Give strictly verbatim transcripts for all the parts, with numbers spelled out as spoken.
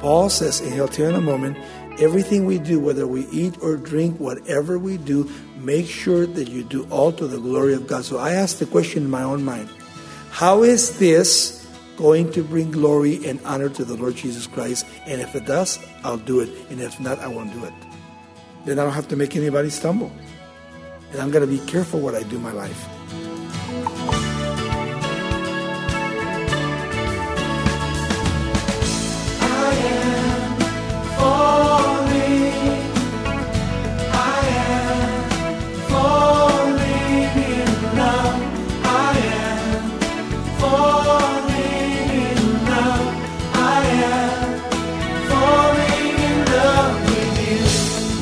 Paul says, and he'll tell you in a moment, everything we do, whether we eat or drink, whatever we do, make sure that you do all to the glory of God. So I asked the question in my own mind, how is this going to bring glory and honor to the Lord Jesus Christ? And if it does, I'll do it. And if not, I won't do it. Then I don't have to make anybody stumble. And I'm going to be careful what I do in my life.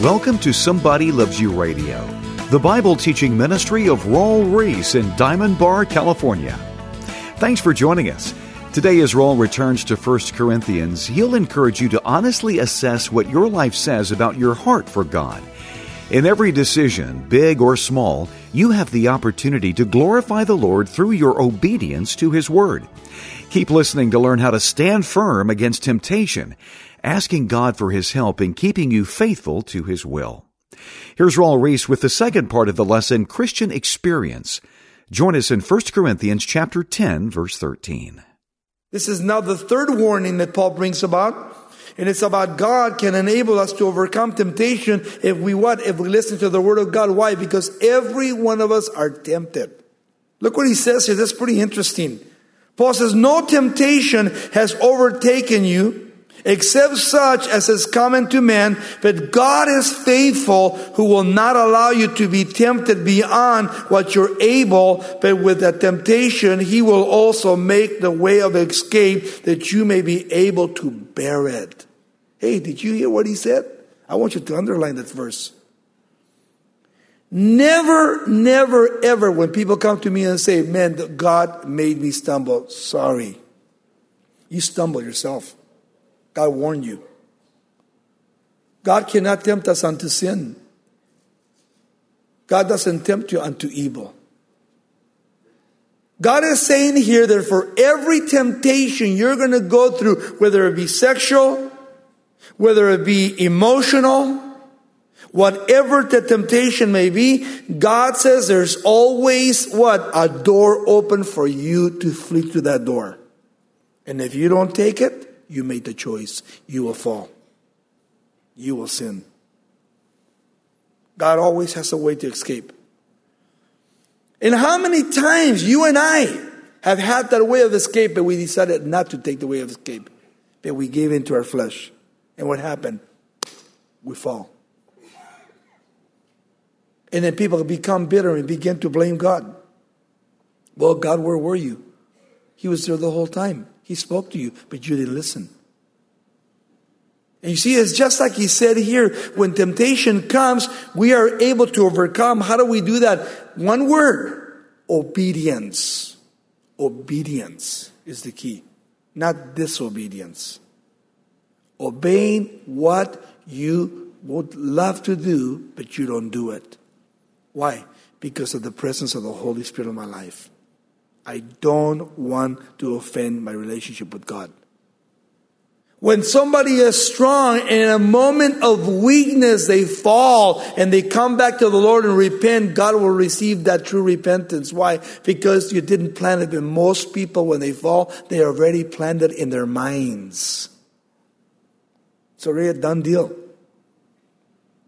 Welcome to Somebody Loves You Radio, the Bible teaching ministry of Raul Ries in Diamond Bar, California. Thanks for joining us. Today, as Raul returns to First Corinthians, he'll encourage you to honestly assess what your life says about your heart for God. In every decision, big or small, you have the opportunity to glorify the Lord through your obedience to His Word. Keep listening to learn how to stand firm against temptation, asking God for His help in keeping you faithful to His will. Here's Raul Ries with the second part of the lesson, Christian Experience. Join us in First Corinthians chapter ten, verse thirteen. This is now the third warning that Paul brings about, and it's about God can enable us to overcome temptation if we what? If we listen to the Word of God. Why? Because every one of us are tempted. Look what he says here. That's pretty interesting. Paul says, no temptation has overtaken you, except such as is common to man, but God is faithful, who will not allow you to be tempted beyond what you're able, but with the temptation He will also make the way of escape that you may be able to bear it. Hey, did you hear what he said? I want you to underline that verse. Never, never, ever when people come to me and say, man, God made me stumble. Sorry. You stumble yourself. God warned you. God cannot tempt us unto sin. God doesn't tempt you unto evil. God is saying here that for every temptation you're going to go through, whether it be sexual, whether it be emotional, whatever the temptation may be, God says there's always what? A door open for you to flee to that door. And if you don't take it, you made the choice. You will fall. You will sin. God always has a way to escape. And how many times you and I have had that way of escape, but we decided not to take the way of escape, but we gave into our flesh. And what happened? We fall. And then people become bitter and begin to blame God. Well, God, where were you? He was there the whole time. He spoke to you, but you didn't listen. And you see, it's just like he said here, when temptation comes, we are able to overcome. How do we do that? One word, obedience. Obedience is the key, not disobedience. Obeying what you would love to do, but you don't do it. Why? Because of the presence of the Holy Spirit in my life. I don't want to offend my relationship with God. When somebody is strong and in a moment of weakness they fall and they come back to the Lord and repent, God will receive that true repentance. Why? Because you didn't plant it. And most people, when they fall, they are already planted in their minds. It's already a done deal.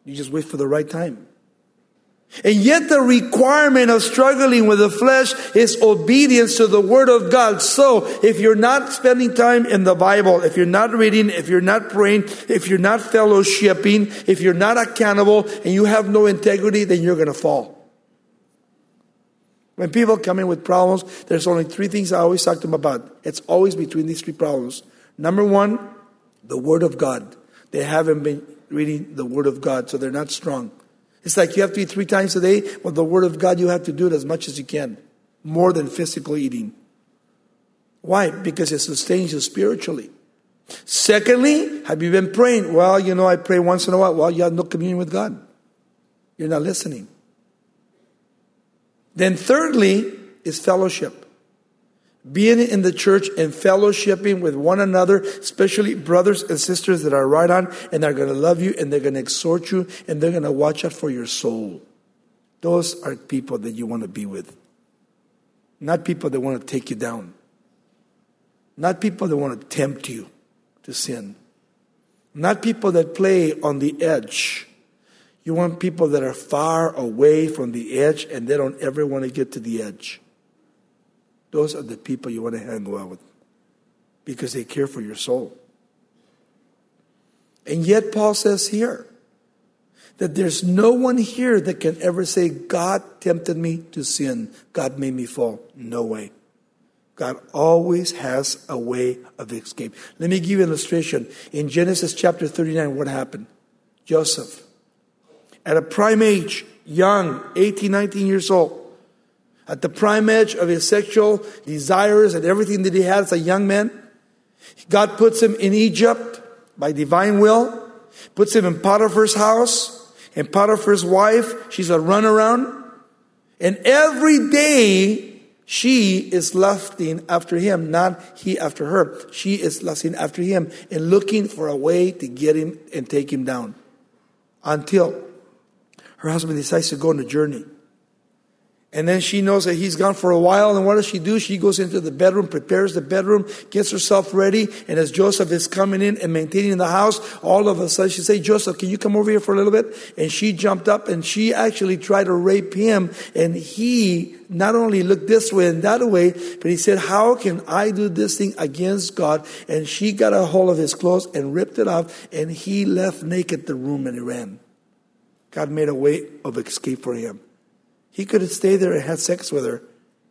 You just wait for the right time. And yet the requirement of struggling with the flesh is obedience to the Word of God. So if you're not spending time in the Bible, if you're not reading, if you're not praying, if you're not fellowshipping, if you're not accountable and you have no integrity, then you're going to fall. When people come in with problems, there's only three things I always talk to them about. It's always between these three problems. Number one, the Word of God. They haven't been reading the Word of God, so they're not strong. It's like you have to eat three times a day. With the Word of God, you have to do it as much as you can. More than physical eating. Why? Because it sustains you spiritually. Secondly, have you been praying? Well, you know, I pray once in a while. Well, you have no communion with God. You're not listening. Then thirdly, is fellowship. being in the church and fellowshipping with one another, especially brothers and sisters that are right on and are going to love you and they're going to exhort you and they're going to watch out for your soul. Those are people that you want to be with. Not people that want to take you down. Not people that want to tempt you to sin. Not people that play on the edge. You want people that are far away from the edge and they don't ever want to get to the edge. Those are the people you want to hang out with because they care for your soul. And yet Paul says here that there's no one here that can ever say, God tempted me to sin. God made me fall. No way. God always has a way of escape. Let me give you an illustration. In Genesis chapter thirty-nine, what happened? Joseph, at a prime age, young, eighteen, nineteen years old, at the prime edge of his sexual desires and everything that he had as a young man. God puts him in Egypt by divine will. Puts him in Potiphar's house. And Potiphar's wife, she's a runaround. And every day she is lusting after him. Not he after her. She is lusting after him and looking for a way to get him and take him down. Until her husband decides to go on a journey. And then she knows that he's gone for a while. And what does she do? She goes into the bedroom, prepares the bedroom, gets herself ready. And as Joseph is coming in and maintaining the house, all of a sudden she says, Joseph, can you come over here for a little bit? And she jumped up and she actually tried to rape him. And he not only looked this way and that way, but he said, how can I do this thing against God? And she got a hold of his clothes and ripped it off. And he left naked the room and he ran. God made a way of escape for him. He could have stayed there and had sex with her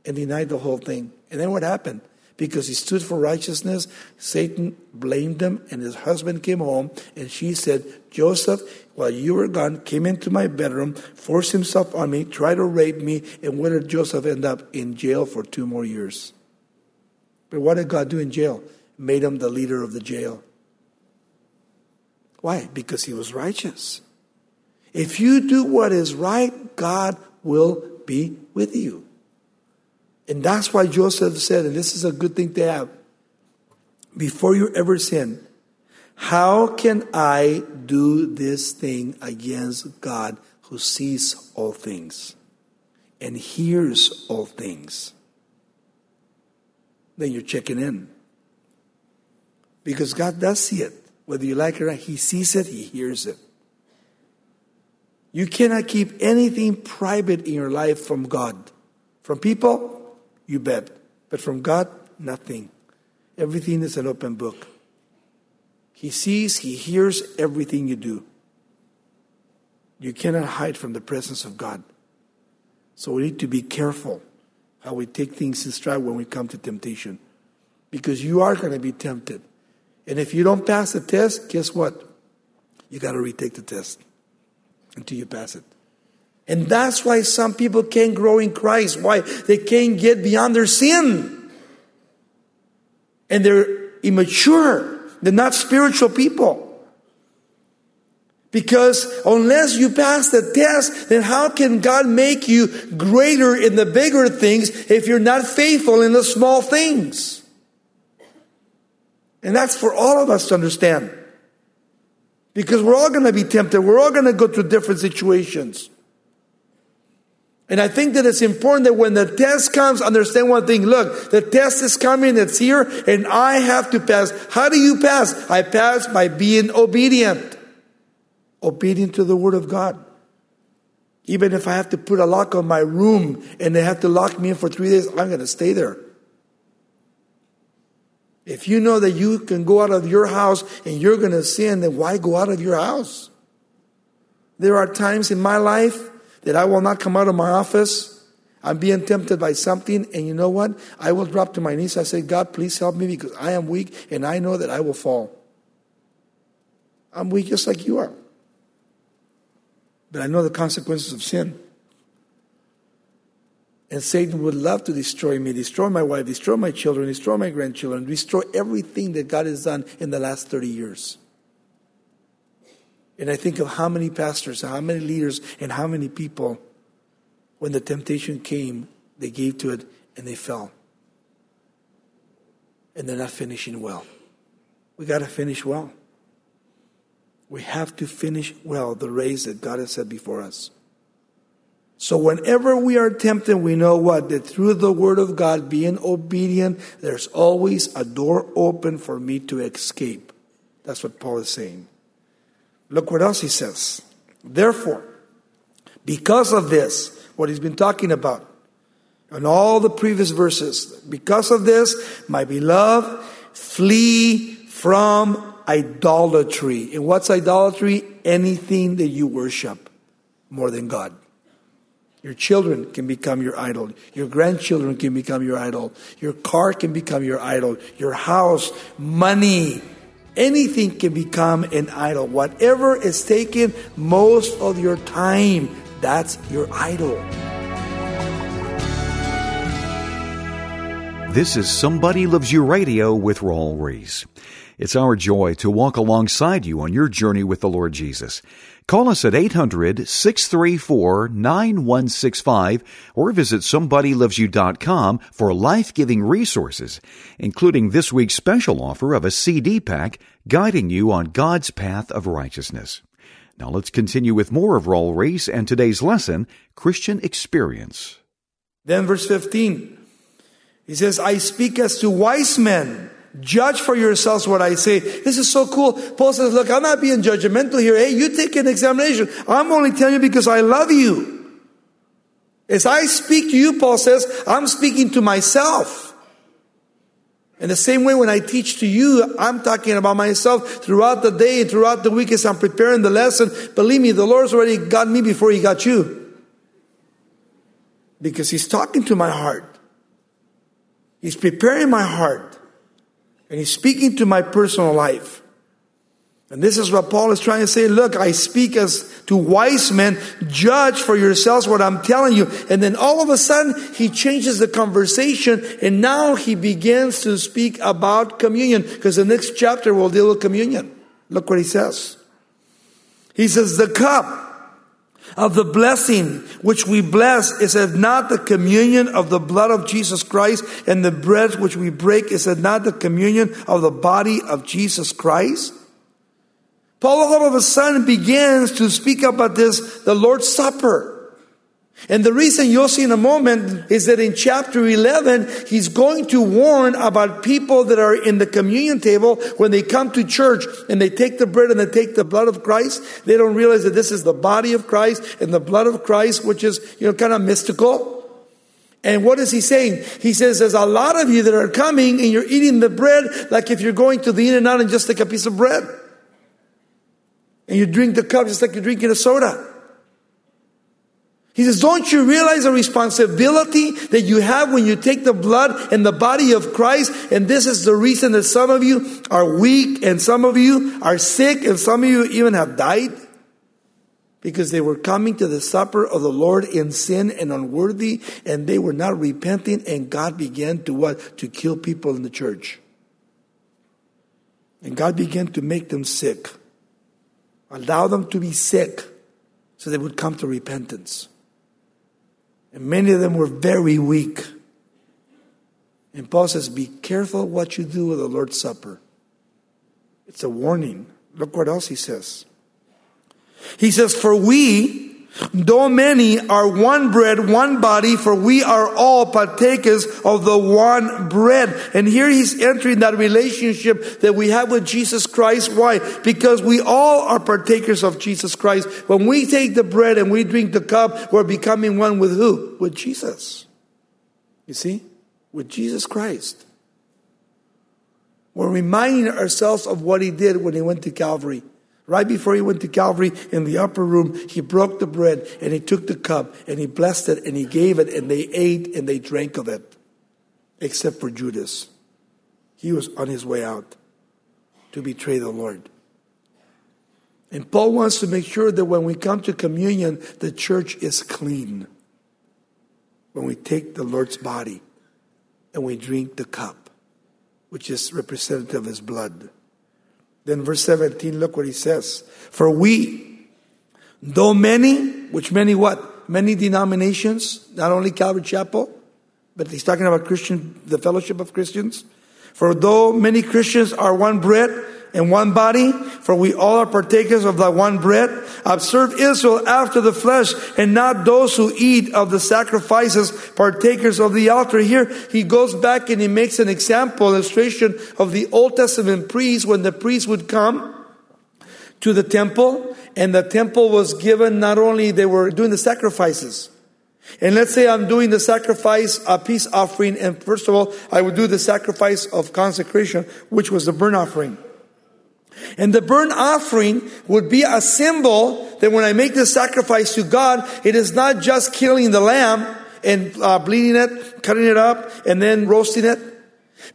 and denied the whole thing. And then what happened? Because he stood for righteousness, Satan blamed him, and his husband came home, and she said, Joseph, while you were gone, came into my bedroom, forced himself on me, tried to rape me, and where did Joseph end up? In jail for two more years. But what did God do in jail? Made him the leader of the jail. Why? Because he was righteous. If you do what is right, God will be with you. And that's why Joseph said, and this is a good thing to have, before you ever sin, how can I do this thing against God who sees all things and hears all things? Then you're checking in. Because God does see it. Whether you like it or not, he sees it, he hears it. You cannot keep anything private in your life from God. From people, you bet. But from God, nothing. Everything is an open book. He sees, he hears everything you do. You cannot hide from the presence of God. So we need to be careful how we take things in stride when we come to temptation. Because you are going to be tempted. And if you don't pass the test, guess what? You got to retake the test. Until you pass it. And that's why some people can't grow in Christ. Why? They can't get beyond their sin. And they're immature. They're not spiritual people. Because unless you pass the test, then how can God make you greater in the bigger things if you're not faithful in the small things? And that's for all of us to understand. Because we're all going to be tempted. We're all going to go through different situations. And I think that it's important that when the test comes, understand one thing. Look, the test is coming. It's here. And I have to pass. How do you pass? I pass by being obedient. Obedient to the Word of God. Even if I have to put a lock on my room and they have to lock me in for three days, I'm going to stay there. If you know that you can go out of your house and you're going to sin, then why go out of your house? There are times in my life that I will not come out of my office. I'm being tempted by something, and you know what? I will drop to my knees. I say, God, please help me because I am weak and I know that I will fall. I'm weak just like you are. But I know the consequences of sin. And Satan would love to destroy me, destroy my wife, destroy my children, destroy my grandchildren, destroy everything that God has done in the last thirty years. And I think of how many pastors, how many leaders, and how many people, when the temptation came, they gave to it and they fell. and they're not finishing well. We got to finish well. We have to finish well the race that God has set before us. So whenever we are tempted, we know what? That through the word of God, being obedient, there's always a door open for me to escape. That's what Paul is saying. Look what else he says. Therefore, because of this, what he's been talking about in all the previous verses, because of this, my beloved, flee from idolatry. And what's idolatry? Anything that you worship more than God. Your children can become your idol. Your grandchildren can become your idol. Your car can become your idol. Your house, money, anything can become an idol. Whatever is taking most of your time, that's your idol. This is Somebody Loves You Radio with Raul Ries. It's our joy to walk alongside you on your journey with the Lord Jesus. Call us at eight hundred, six three four, nine one six five or visit somebody loves you dot com for life-giving resources, including this week's special offer of a C D pack guiding you on God's path of righteousness. Now let's continue with more of Raul Ries and today's lesson, Christian Experience. Then verse fifteen, he says, I speak as to wise men. Judge for yourselves what I say. This is so cool. Paul says, look, I'm not being judgmental here. Hey, you take an examination. I'm only telling you because I love you. As I speak to you, Paul says, I'm speaking to myself. In the same way, when I teach to you, I'm talking about myself throughout the day and throughout the week as I'm preparing the lesson. Believe me, the Lord's already got me before He got you. Because He's talking to my heart. He's preparing my heart. And He's speaking to my personal life. And this is what Paul is trying to say. Look, I speak as to wise men. Judge for yourselves what I'm telling you. And then all of a sudden, he changes the conversation. And now he begins to speak about communion. Because the next chapter will deal with communion. Look what he says. He says, the cup of the blessing which we bless, is it not the communion of the blood of Jesus Christ? And the bread which we break, is it not the communion of the body of Jesus Christ? Paul all of a sudden begins to speak about this, the Lord's Supper. And the reason you'll see in a moment is that in chapter eleven, he's going to warn about people that are in the communion table when they come to church and they take the bread and they take the blood of Christ. They don't realize that this is the body of Christ and the blood of Christ, which is, you know, kind of mystical. And what is he saying? He says, there's a lot of you that are coming and you're eating the bread like if you're going to the In-N-Out and just take a piece of bread. And you drink the cup just like you're drinking a soda. He says, don't you realize the responsibility that you have when you take the blood and the body of Christ? And this is the reason that some of you are weak and some of you are sick and some of you even have died. Because they were coming to the supper of the Lord in sin and unworthy, and they were not repenting, and God began to what? To kill people in the church. And God began to make them sick. Allow them to be sick so they would come to repentance. And many of them were very weak. And Paul says, be careful what you do with the Lord's Supper. It's a warning. Look what else he says. He says, for we, though many, are one bread, one body, for we are all partakers of the one bread. And here he's entering that relationship that we have with Jesus Christ. Why? Because we all are partakers of Jesus Christ. When we take the bread and we drink the cup, we're becoming one with who? With Jesus. You see? With Jesus Christ. We're reminding ourselves of what He did when He went to Calvary. Right before He went to Calvary, in the upper room, He broke the bread and He took the cup and He blessed it and He gave it and they ate and they drank of it. Except for Judas. He was on his way out to betray the Lord. And Paul wants to make sure that when we come to communion, the church is clean. When we take the Lord's body and we drink the cup, which is representative of His blood. Then verse seventeen, look what he says. For we, though many, which many what? Many denominations, not only Calvary Chapel, but he's talking about Christian, the fellowship of Christians. For though many Christians are one bread and one body, for we all are partakers of the one bread, observe Israel after the flesh, and not those who eat of the sacrifices, partakers of the altar. Here he goes back and he makes an example, illustration of the Old Testament priests, when the priests would come to the temple, and the temple was given, not only they were doing the sacrifices. And let's say I'm doing the sacrifice, a peace offering, and first of all, I would do the sacrifice of consecration, which was the burnt offering. And the burnt offering would be a symbol that when I make the sacrifice to God, it is not just killing the lamb and uh, bleeding it, cutting it up, and then roasting it.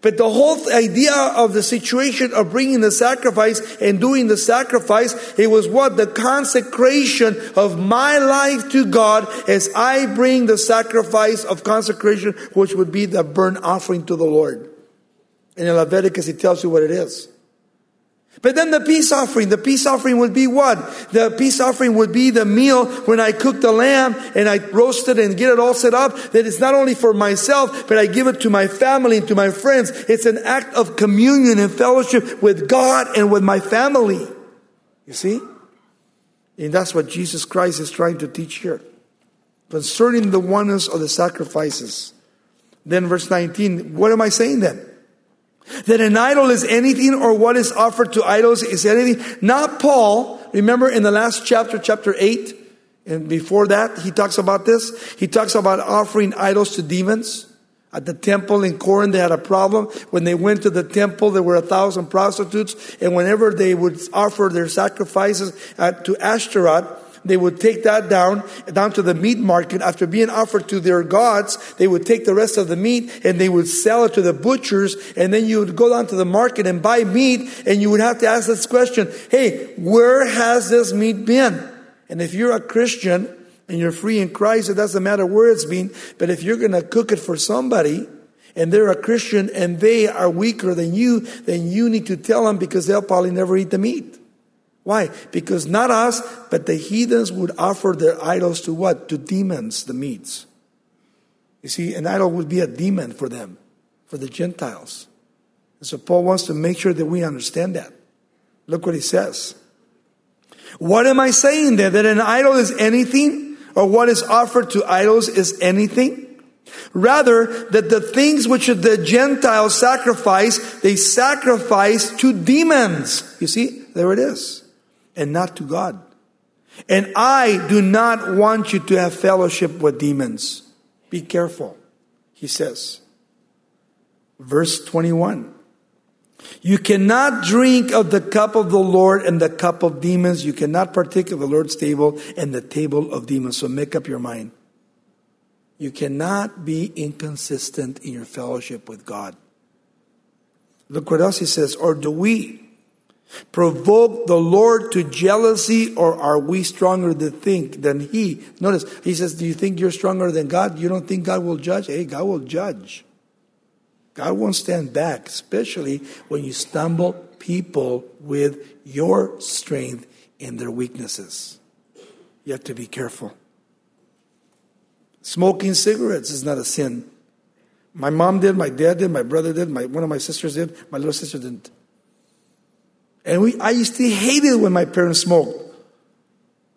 But the whole idea of the situation of bringing the sacrifice and doing the sacrifice, it was what? The consecration of my life to God as I bring the sacrifice of consecration, which would be the burnt offering to the Lord. And in Leviticus, it tells you what it is. But then the peace offering, the peace offering would be what? The peace offering would be the meal when I cook the lamb and I roast it and get it all set up. That it's not only for myself, but I give it to my family and to my friends. It's an act of communion and fellowship with God and with my family. You see? And that's what Jesus Christ is trying to teach here, concerning the oneness of the sacrifices. Then verse nineteen, what am I saying then? That an idol is anything, or what is offered to idols is anything. Not Paul. Remember in the last chapter, chapter eight, and before that, he talks about this. He talks about offering idols to demons. At the temple in Corinth, they had a problem. When they went to the temple, there were a thousand prostitutes. And whenever they would offer their sacrifices at, to Ashtaroth, they would take that down, down to the meat market. After being offered to their gods, they would take the rest of the meat and they would sell it to the butchers. And then you would go down to the market and buy meat, and you would have to ask this question, hey, where has this meat been? And if you're a Christian and you're free in Christ, it doesn't matter where it's been. But if you're going to cook it for somebody, and they're a Christian and they are weaker than you, then you need to tell them, because they'll probably never eat the meat. Why? Because not us, but the heathens would offer their idols to what? To demons, the meats. You see, an idol would be a demon for them, for the Gentiles. And so Paul wants to make sure that we understand that. Look what he says. What am I saying there? That an idol is anything, or what is offered to idols is anything? Rather, that the things which the Gentiles sacrifice, they sacrifice to demons. You see, there it is. And not to God. And I do not want you to have fellowship with demons. Be careful, he says. Verse twenty-one. You cannot drink of the cup of the Lord and the cup of demons. You cannot partake of the Lord's table and the table of demons. So make up your mind. You cannot be inconsistent in your fellowship with God. Look what else he says. Or do we provoke the Lord to jealousy, or are we stronger to think than he? Notice, he says, do you think you're stronger than God? You don't think God will judge? Hey, God will judge. God won't stand back, especially when you stumble people with your strength and their weaknesses. You have to be careful. Smoking cigarettes is not a sin. My mom did, my dad did, my brother did, my one of my sisters did, my little sister didn't. And we, I used to hate it when my parents smoked.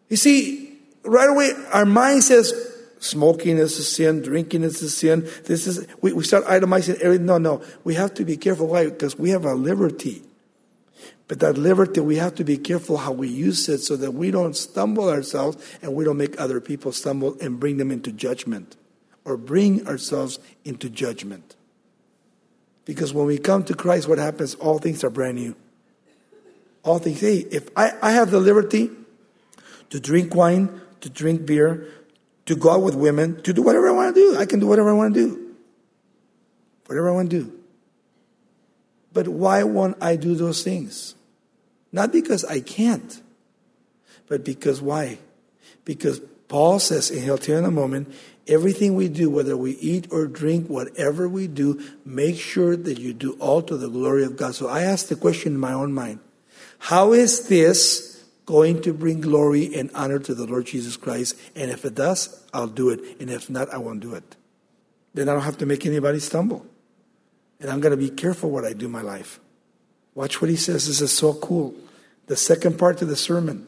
You see, right away, our mind says, smoking is a sin, drinking is a sin. This is, we, we start itemizing everything. No, no, we have to be careful. Why? Because we have our liberty. But that liberty, we have to be careful how we use it, so that we don't stumble ourselves and we don't make other people stumble and bring them into judgment, or bring ourselves into judgment. Because when we come to Christ, what happens? All things are brand new. All things. Hey, if I, I have the liberty to drink wine, to drink beer, to go out with women, to do whatever I want to do. I can do whatever I want to do. Whatever I want to do. But why won't I do those things? Not because I can't, but because why? Because Paul says, and he'll tell you in a moment, everything we do, whether we eat or drink, whatever we do, make sure that you do all to the glory of God. So I asked the question in my own mind, how is this going to bring glory and honor to the Lord Jesus Christ? And if it does, I'll do it. And if not, I won't do it. Then I don't have to make anybody stumble. And I'm going to be careful what I do in my life. Watch what he says. This is so cool. The second part of the sermon.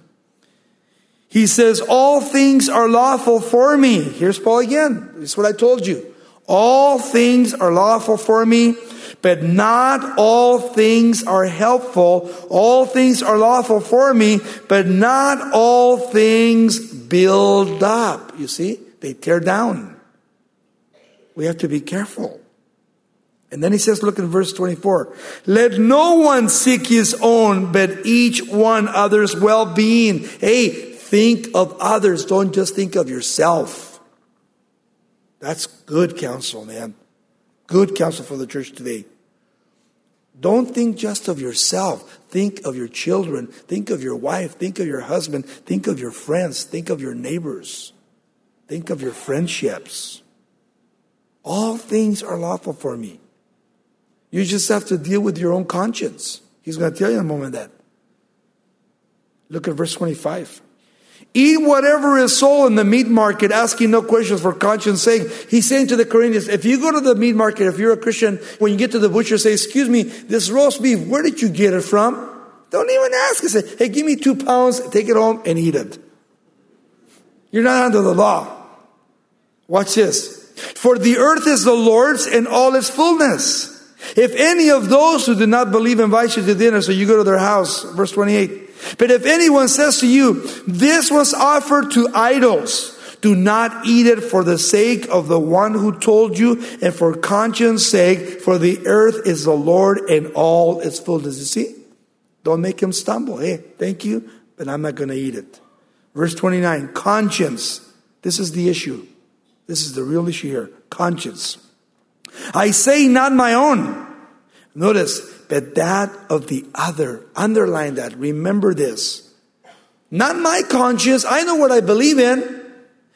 He says, all things are lawful for me. Here's Paul again. This is what I told you. All things are lawful for me, but not all things are helpful. All things are lawful for me, but not all things build up. You see, they tear down. We have to be careful. And then he says, look in verse twenty-four. Let no one seek his own, but each one other's well-being. Hey, think of others. Don't just think of yourself. That's good counsel, man. Good counsel for the church today. Don't think just of yourself. Think of your children. Think of your wife. Think of your husband. Think of your friends. Think of your neighbors. Think of your friendships. All things are lawful for me. You just have to deal with your own conscience. He's going to tell you in a moment that. Look at verse twenty-five. Eat whatever is sold in the meat market, asking no questions for conscience sake. He's saying to the Corinthians, if you go to the meat market, if you're a Christian, when you get to the butcher, say, excuse me, this roast beef, where did you get it from? Don't even ask. He said, hey, give me two pounds, take it home and eat it. You're not under the law. Watch this. For the earth is the Lord's and all its fullness. If any of those who do not believe invite you to dinner, so you go to their house, verse twenty-eight. But if anyone says to you, this was offered to idols, do not eat it for the sake of the one who told you and for conscience sake, for the earth is the Lord and all its fullness. You see? Don't make him stumble. Hey, thank you, but I'm not going to eat it. Verse twenty-nine, conscience. This is the issue. This is the real issue here. Conscience. I say not my own. Notice. But that of the other. Underline that. Remember this. Not my conscience. I know what I believe in.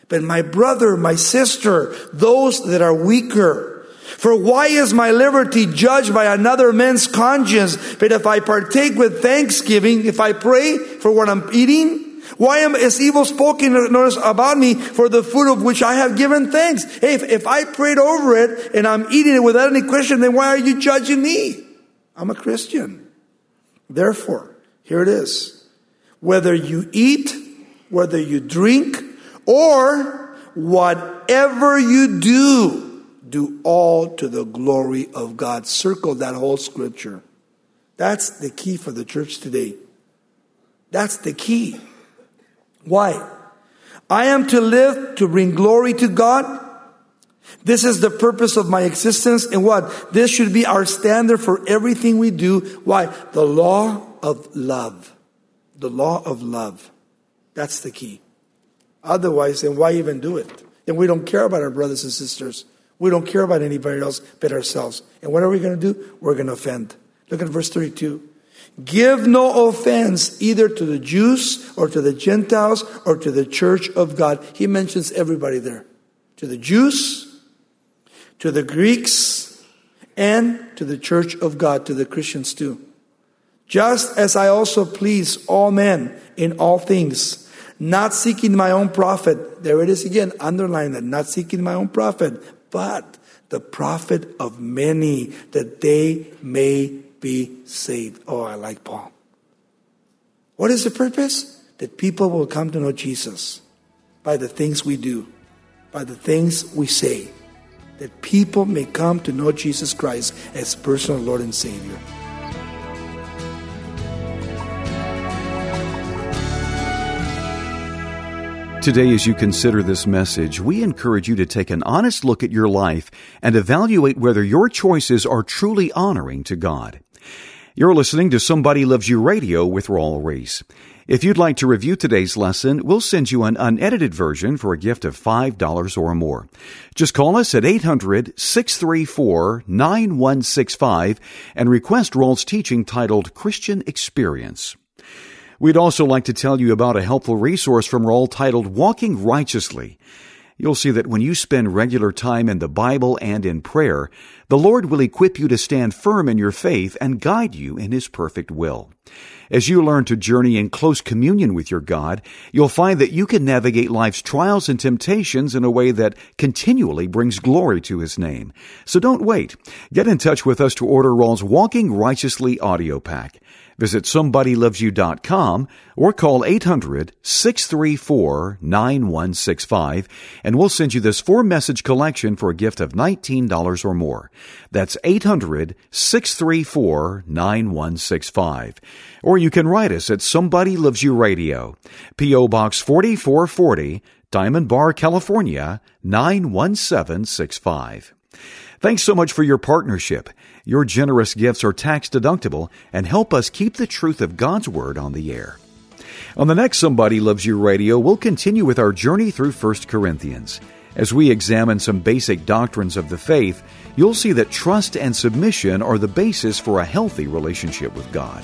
But my brother, my sister, those that are weaker. For why is my liberty judged by another man's conscience? But if I partake with thanksgiving, if I pray for what I'm eating, why am, is evil spoken notice about me for the food of which I have given thanks? Hey, if, if I prayed over it and I'm eating it without any question, then why are you judging me? I'm a Christian. Therefore, here it is. Whether you eat, whether you drink, or whatever you do, do all to the glory of God. Circle that whole scripture. That's the key for the church today. That's the key. Why? I am to live to bring glory to God. This is the purpose of my existence. And what? This should be our standard for everything we do. Why? The law of love. The law of love. That's the key. Otherwise, then why even do it? Then we don't care about our brothers and sisters. We don't care about anybody else but ourselves. And what are we going to do? We're going to offend. Look at verse thirty-two. Give no offense either to the Jews or to the Gentiles or to the church of God. He mentions everybody there. To the Jews, to the Greeks, and to the church of God, to the Christians too. Just as I also please all men in all things, not seeking my own profit. There it is again, underline that, not seeking my own profit, but the profit of many, that they may be saved. Oh, I like Paul. What is the purpose? That people will come to know Jesus by the things we do, by the things we say. That people may come to know Jesus Christ as personal Lord and Savior. Today, as you consider this message, we encourage you to take an honest look at your life and evaluate whether your choices are truly honoring to God. You're listening to Somebody Loves You Radio with Raul Ries. If you'd like to review today's lesson, we'll send you an unedited version for a gift of five dollars or more. Just call us at eight hundred, six three four, nine one six five and request Raul's teaching titled Christian Experience. We'd also like to tell you about a helpful resource from Raul titled Walking Righteously. You'll see that when you spend regular time in the Bible and in prayer, the Lord will equip you to stand firm in your faith and guide you in His perfect will. As you learn to journey in close communion with your God, you'll find that you can navigate life's trials and temptations in a way that continually brings glory to His name. So don't wait. Get in touch with us to order Raul's Walking Righteously audio pack. Visit somebody loves you dot com or call eight hundred, six three four, nine one six five, and we'll send you this four-message collection for a gift of nineteen dollars or more. That's eight hundred, six three four, nine one six five. Or you can write us at Somebody Loves You Radio, P O. Box forty-four forty, Diamond Bar, California, nine one seven six five. Thanks so much for your partnership. Your generous gifts are tax-deductible and help us keep the truth of God's Word on the air. On the next Somebody Loves You Radio, we'll continue with our journey through First Corinthians. As we examine some basic doctrines of the faith, you'll see that trust and submission are the basis for a healthy relationship with God.